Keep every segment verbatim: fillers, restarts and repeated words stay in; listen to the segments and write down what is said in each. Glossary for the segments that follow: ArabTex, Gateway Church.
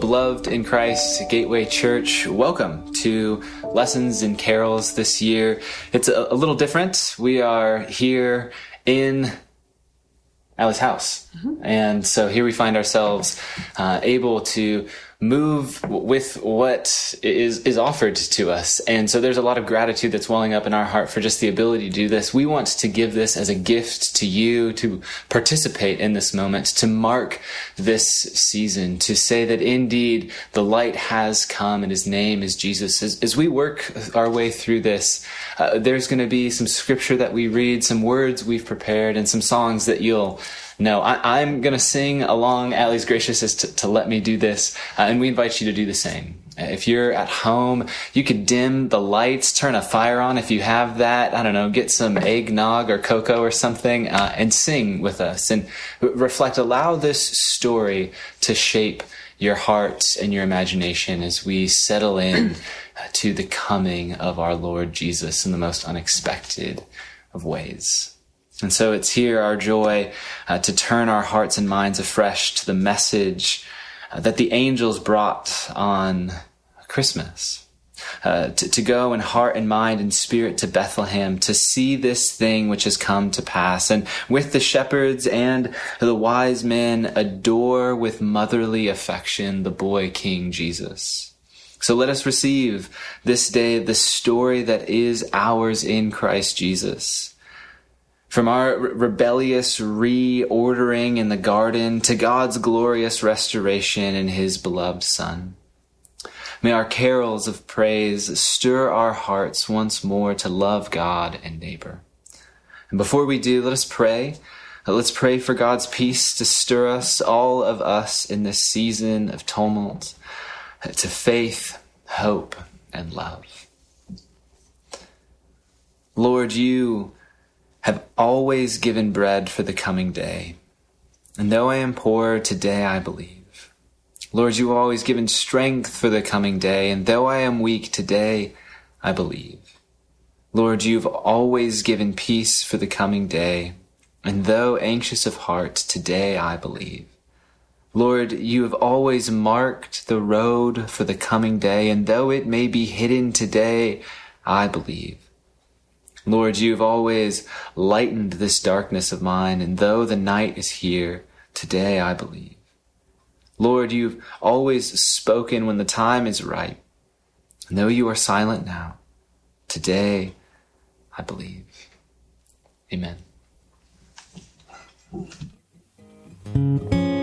beloved in Christ, Gateway Church, welcome to Lessons and Carols this year. It's a, a little different. We are here in Allie's house. Mm-hmm. And so here we find ourselves uh, able to move with what is, is offered to us. And so there's a lot of gratitude that's welling up in our heart for just the ability to do this. We want to give this as a gift to you, to participate in this moment, to mark this season, to say that indeed the light has come and his name is Jesus. As, as we work our way through this, uh, there's going to be some scripture that we read, some words we've prepared, and some songs that you'll No, I, I'm going to sing along. Allie's gracious is to, to let me do this, uh, and we invite you to do the same. If you're at home, you could dim the lights, turn a fire on if you have that. I don't know, get some eggnog or cocoa or something, uh, and sing with us and reflect. Allow this story to shape your heart and your imagination as we settle in to the coming of our Lord Jesus in the most unexpected of ways. And so it's here our joy uh, to turn our hearts and minds afresh to the message uh, that the angels brought on Christmas, uh, to, to go in heart and mind and spirit to Bethlehem, to see this thing which has come to pass. And with the shepherds and the wise men, adore with motherly affection the boy King Jesus. So let us receive this day the story that is ours in Christ Jesus. From our rebellious reordering in the garden to God's glorious restoration in his beloved Son. May our carols of praise stir our hearts once more to love God and neighbor. And before we do, let us pray. Let's pray for God's peace to stir us, all of us, in this season of tumult, to faith, hope, and love. Lord, you have always given bread for the coming day. And though I am poor, today I believe. Lord, you have always given strength for the coming day. And though I am weak, today I believe. Lord, you have always given peace for the coming day. And though anxious of heart, today I believe. Lord, you have always marked the road for the coming day. And though it may be hidden, today I believe. Lord, you have always lightened this darkness of mine, and though the night is here, today I believe. Lord, you've always spoken when the time is right, and though you are silent now, today I believe. Amen. Come and behold.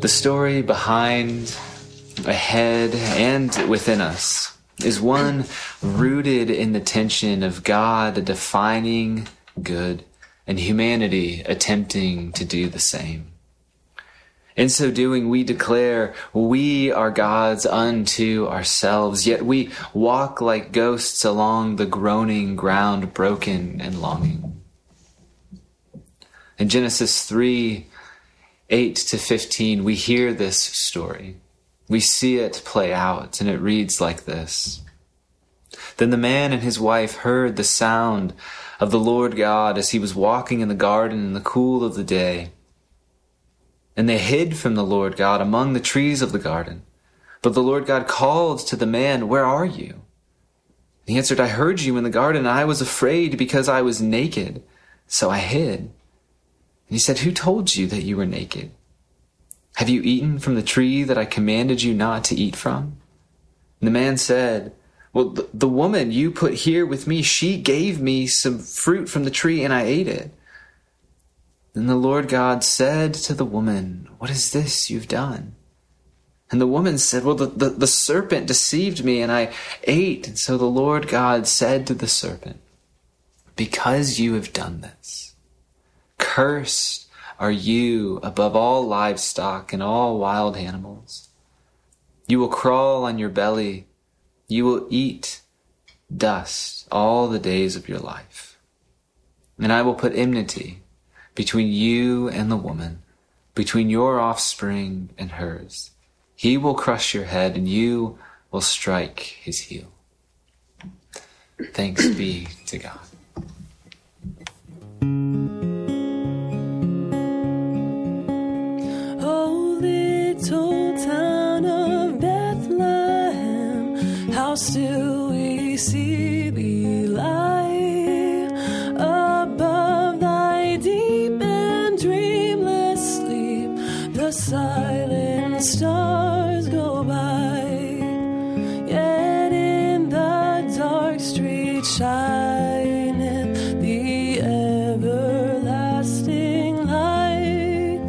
The story behind, ahead, and within us is one rooted in the tension of God defining good and humanity attempting to do the same. In so doing, we declare we are gods unto ourselves, yet we walk like ghosts along the groaning ground, broken and longing. In Genesis three, eight to fifteen, we hear this story. We see it play out, and it reads like this. Then the man and his wife heard the sound of the Lord God as he was walking in the garden in the cool of the day. And they hid from the Lord God among the trees of the garden. But the Lord God called to the man, "Where are you?" And he answered, "I heard you in the garden, and I was afraid because I was naked, so I hid." And he said, "Who told you that you were naked? Have you eaten from the tree that I commanded you not to eat from?" And the man said, "Well, the, the woman you put here with me, she gave me some fruit from the tree, and I ate it." Then the Lord God said to the woman, "What is this you've done?" And the woman said, "Well, the, the, the serpent deceived me, and I ate." And so the Lord God said to the serpent, "Because you have done this, cursed are you above all livestock and all wild animals. You will crawl on your belly. You will eat dust all the days of your life. And I will put enmity between you and the woman, between your offspring and hers. He will crush your head, and you will strike his heel." Thanks be to God. Oh, little town of Bethlehem, how still we see thee lie above thy deep the silent stars go by, yet in the dark street shineth the everlasting light.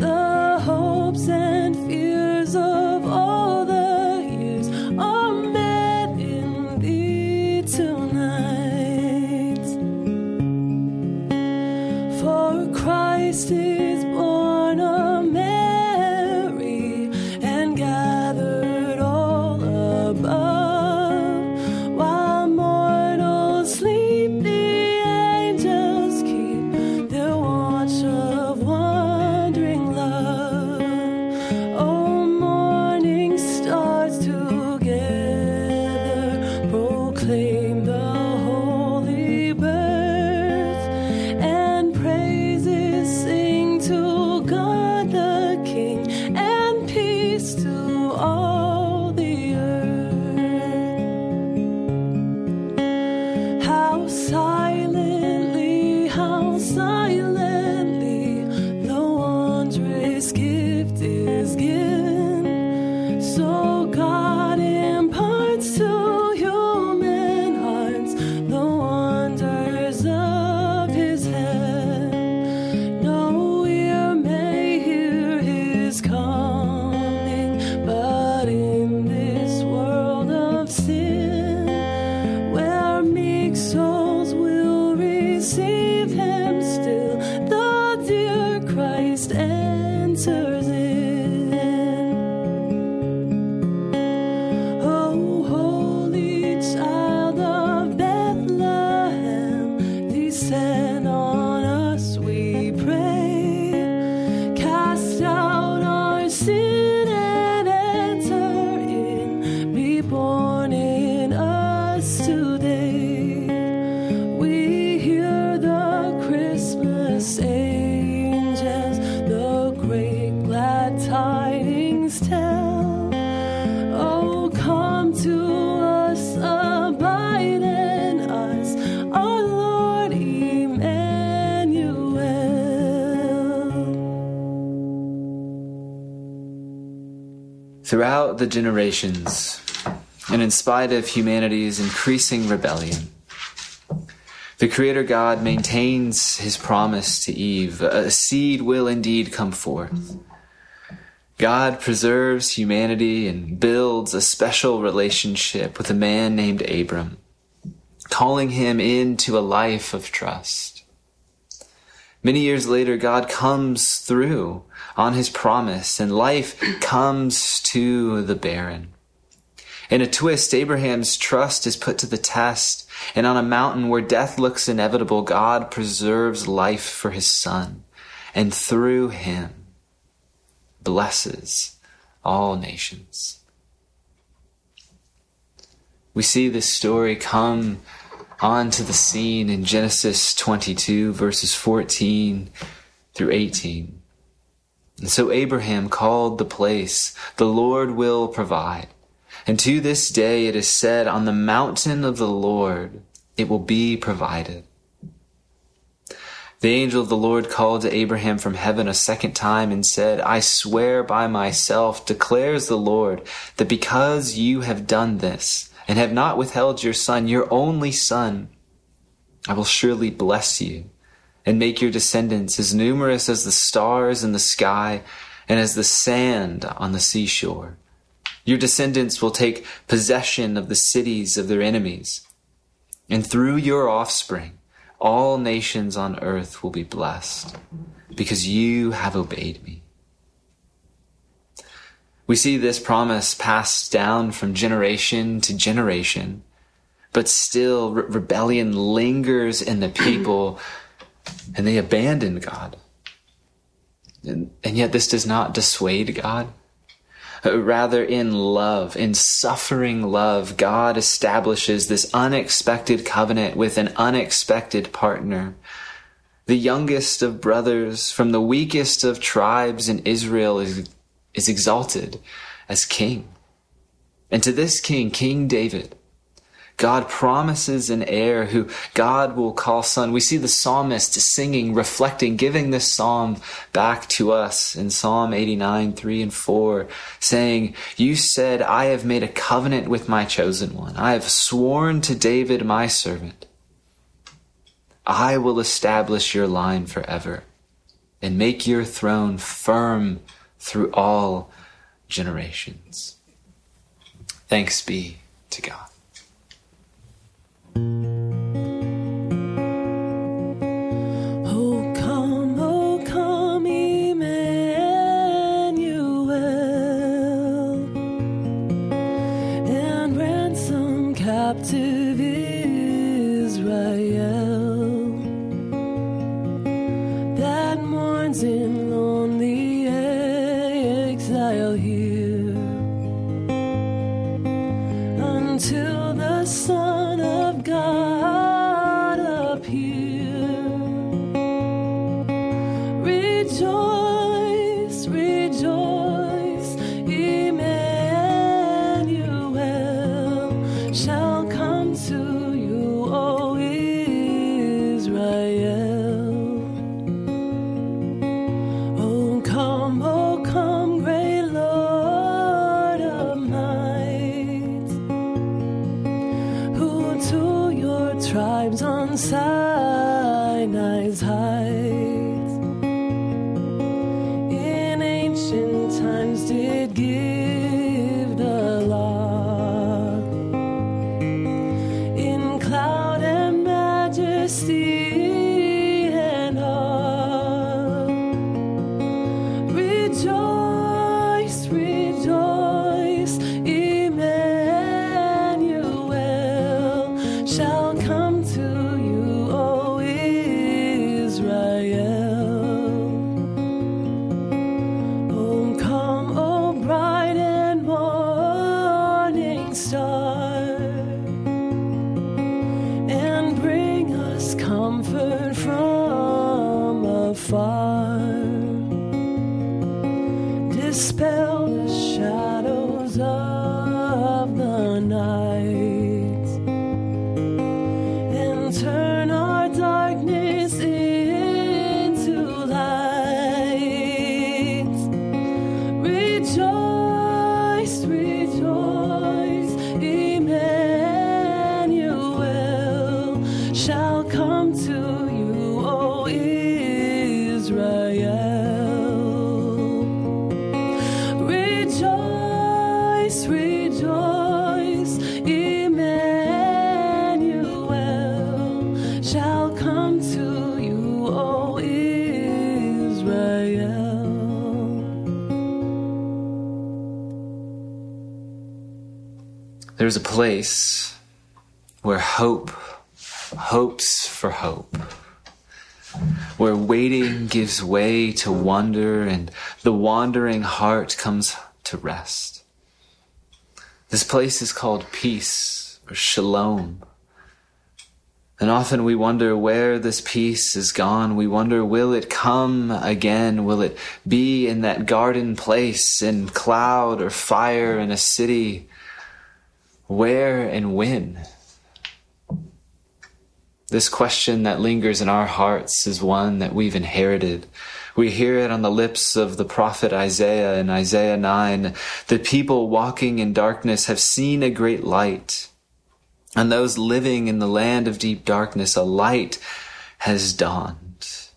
The hopes and fears of all the years are met in thee tonight. For Christ is born of man, throughout the generations, and in spite of humanity's increasing rebellion, the Creator God maintains his promise to Eve. A seed will indeed come forth. God preserves humanity and builds a special relationship with a man named Abram, calling him into a life of trust. Many years later, God comes through on his promise, and life comes to the barren. In a twist, Abraham's trust is put to the test, and on a mountain where death looks inevitable, God preserves life for his son, and through him blesses all nations. We see this story come onto the scene in Genesis twenty-two, verses fourteen through eighteen. And so Abraham called the place, "The Lord will provide." And to this day it is said, "On the mountain of the Lord it will be provided." The angel of the Lord called to Abraham from heaven a second time and said, "I swear by myself, declares the Lord, that because you have done this and have not withheld your son, your only son, I will surely bless you and make your descendants as numerous as the stars in the sky and as the sand on the seashore. Your descendants will take possession of the cities of their enemies, and through your offspring, all nations on earth will be blessed, because you have obeyed me." We see this promise passed down from generation to generation, but still re- rebellion lingers in the people, and they abandon God. And, and yet this does not dissuade God. Rather, in love, in suffering love, God establishes this unexpected covenant with an unexpected partner. The youngest of brothers from the weakest of tribes in Israel is, is exalted as king. And to this king, King David, God promises an heir who God will call son. We see the psalmist singing, reflecting, giving this psalm back to us in Psalm eighty-nine, three and four, saying, "You said, I have made a covenant with my chosen one. I have sworn to David, my servant. I will establish your line forever and make your throne firm through all generations." Thanks be to God. Captive Israel that mourns in lonely exile here until the Son of God appear. Rejoice, rejoice, Emmanuel shall to you, O Israel. Oh, come, oh, come, great Lord of might, who to your tribes on Sinai's heights in ancient times did give the law. Shall come to you, O Israel. There's a place where hope hopes for hope, where waiting gives way to wonder and the wandering heart comes to rest. This place is called peace or shalom. And often we wonder where this peace is gone. We wonder, will it come again? Will it be in that garden place, in cloud or fire, in a city? Where and when? This question that lingers in our hearts is one that we've inherited. We hear it on the lips of the prophet Isaiah in Isaiah nine. The people walking in darkness have seen a great light. And those living in the land of deep darkness, a light has dawned.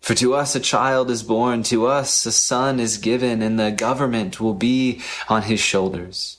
For to us a child is born, to us a son is given, and the government will be on his shoulders.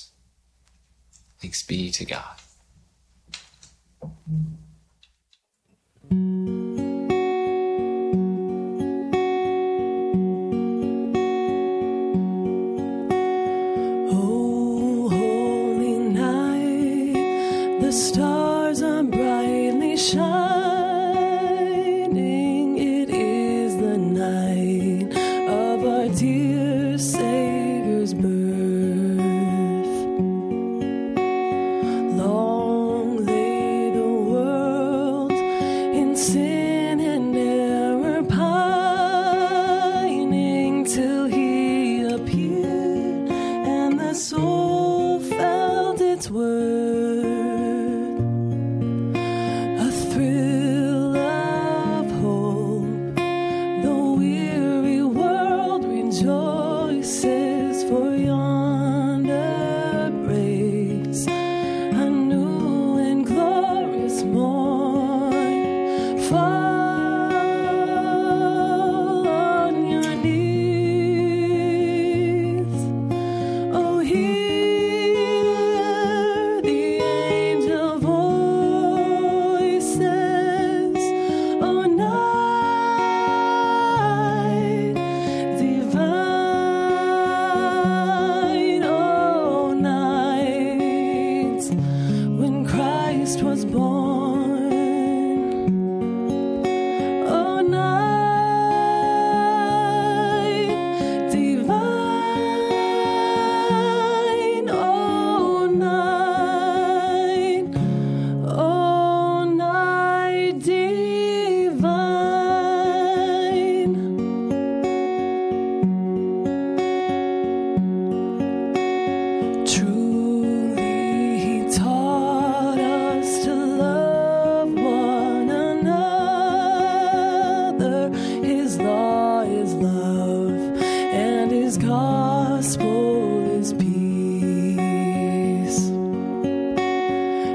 Thanks be to God. Oh, holy night, the stars are brightly shining. It is the night of our dear Savior's birth.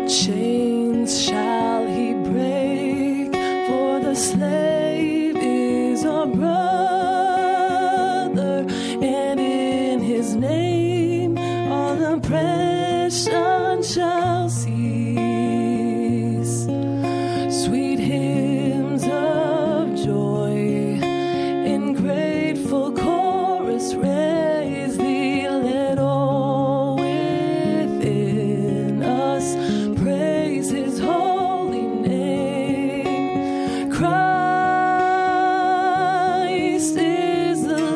chains shall he break, for the slave is our brother, and in his name all oppression shall cease. Sweet hymns of joy in grateful chorus raise thee, let all within us praise his holy name. Christ is the Lord,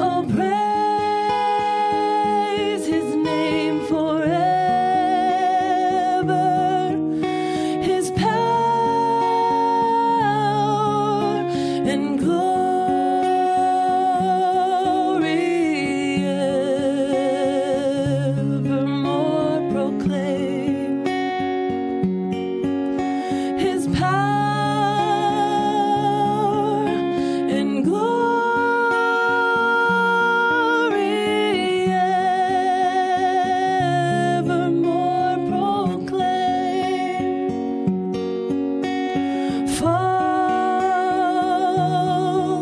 oh praise his name forever, his power and glory evermore proclaim. His power and glory evermore proclaim. Fall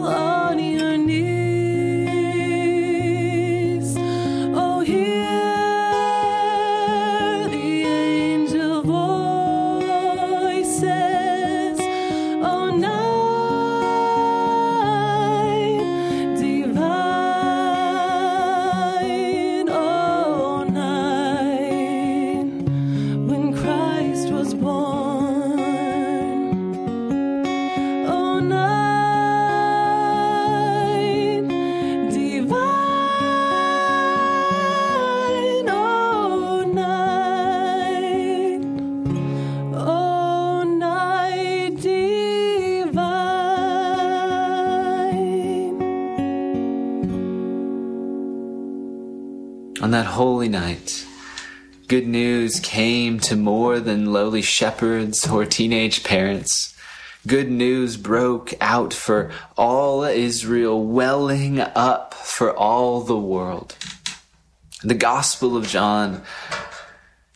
on your knees, oh hear the angel voices, oh night divine, oh night when Christ was born. Oh night divine, oh night, oh night divine. On that holy night, good news came to more than lowly shepherds or teenage parents. Good news broke out for all Israel, welling up for all the world. The Gospel of John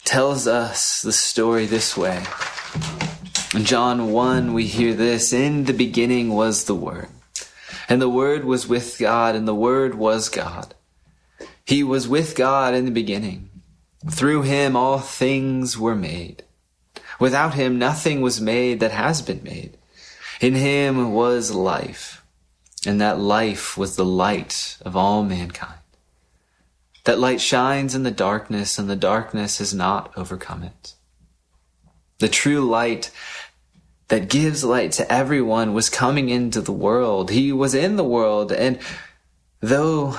tells us the story this way. In John one, we hear this: "In the beginning was the Word, and the Word was with God, and the Word was God. He was with God in the beginning. Through him all things were made. Without him nothing was made that has been made. In him was life, and that life was the light of all mankind. That light shines in the darkness, and the darkness has not overcome it." The true light that gives light to everyone was coming into the world. He was in the world, and though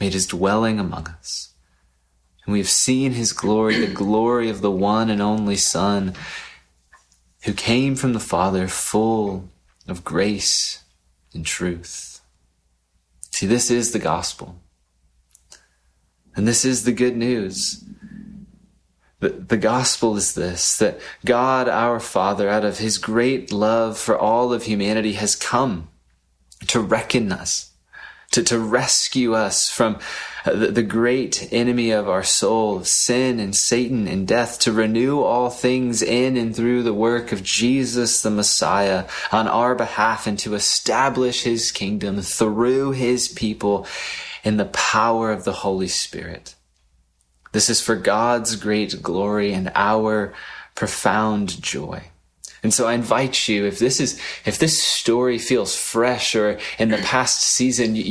made his dwelling among us. And we have seen his glory, the glory of the one and only Son, who came from the Father, full of grace and truth. See, this is the gospel. And this is the good news. The, the gospel is this, that God, our Father, out of his great love for all of humanity, has come to reckon us, To, to rescue us from the, the great enemy of our soul, sin and Satan and death, to renew all things in and through the work of Jesus the Messiah on our behalf, and to establish his kingdom through his people in the power of the Holy Spirit. This is for God's great glory and our profound joy. And so I invite you, if this is, if this story feels fresh, or in the past season, you,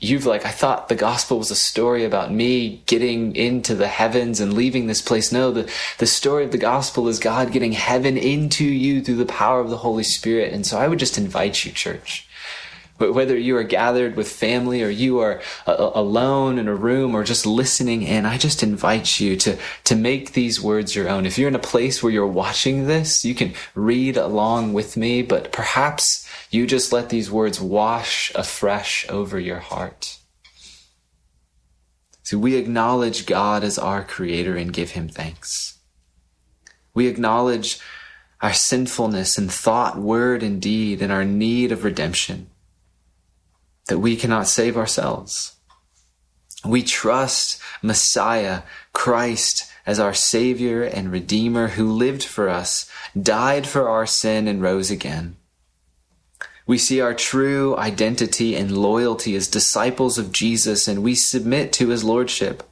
you've like, I thought the gospel was a story about me getting into the heavens and leaving this place. No, the, the story of the gospel is God getting heaven into you through the power of the Holy Spirit. And so I would just invite you, church, Whether you are gathered with family or you are a- alone in a room or just listening in, I just invite you to, to make these words your own. If you're in a place where you're watching this, you can read along with me, but perhaps you just let these words wash afresh over your heart. So we acknowledge God as our creator and give him thanks. We acknowledge our sinfulness in thought, word, and deed, and our need of redemption, that we cannot save ourselves. We trust Messiah, Christ, as our Savior and Redeemer who lived for us, died for our sin, and rose again. We see our true identity and loyalty as disciples of Jesus, and we submit to his lordship.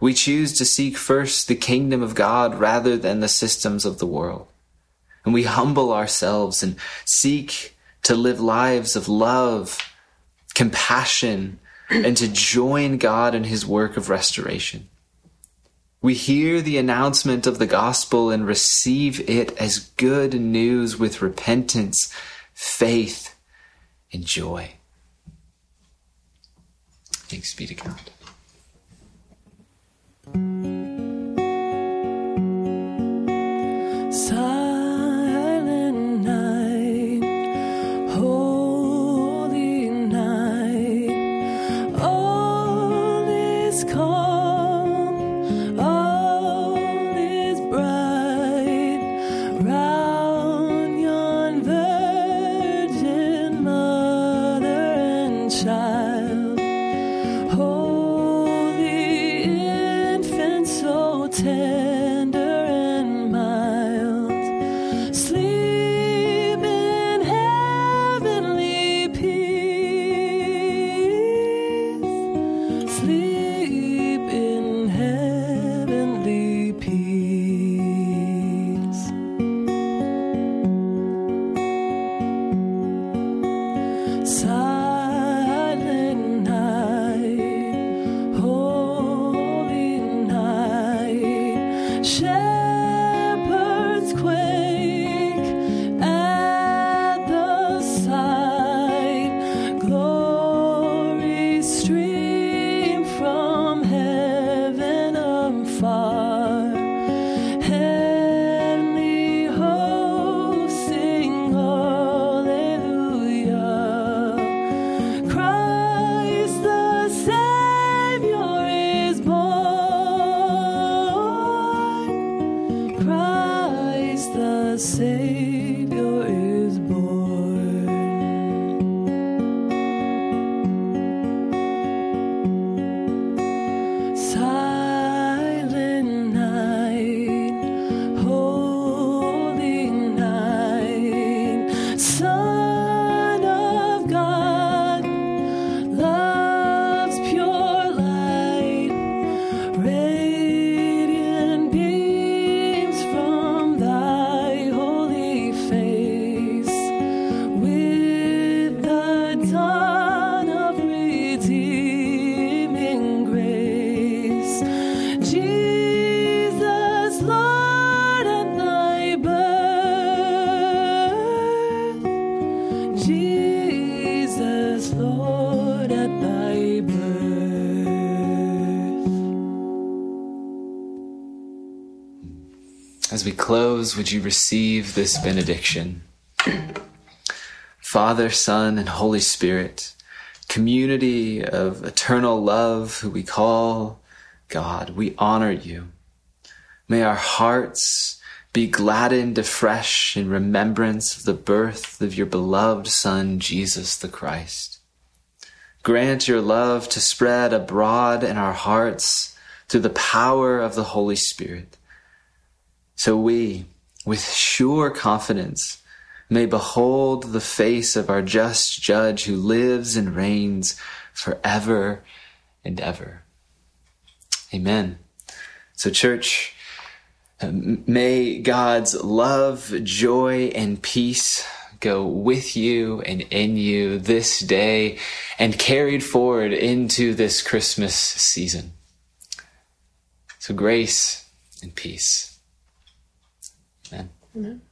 We choose to seek first the kingdom of God rather than the systems of the world. And we humble ourselves and seek to live lives of love, compassion, and to join God in his work of restoration. We hear the announcement of the gospel and receive it as good news with repentance, faith, and joy. Thanks be to God. Silent night, holy night, all is calm, all is bright, round yon virgin mother and child, holy infant so tender. As we close, would you receive this benediction? Father, Son, and Holy Spirit, community of eternal love who we call God, we honor you. May our hearts be gladdened afresh in remembrance of the birth of your beloved Son, Jesus the Christ. Grant your love to spread abroad in our hearts through the power of the Holy Spirit, so we, with sure confidence, may behold the face of our just judge who lives and reigns forever and ever. Amen. So church, may God's love, joy, and peace go with you and in you this day and carried forward into this Christmas season. So grace and peace. Amen. Mm-hmm.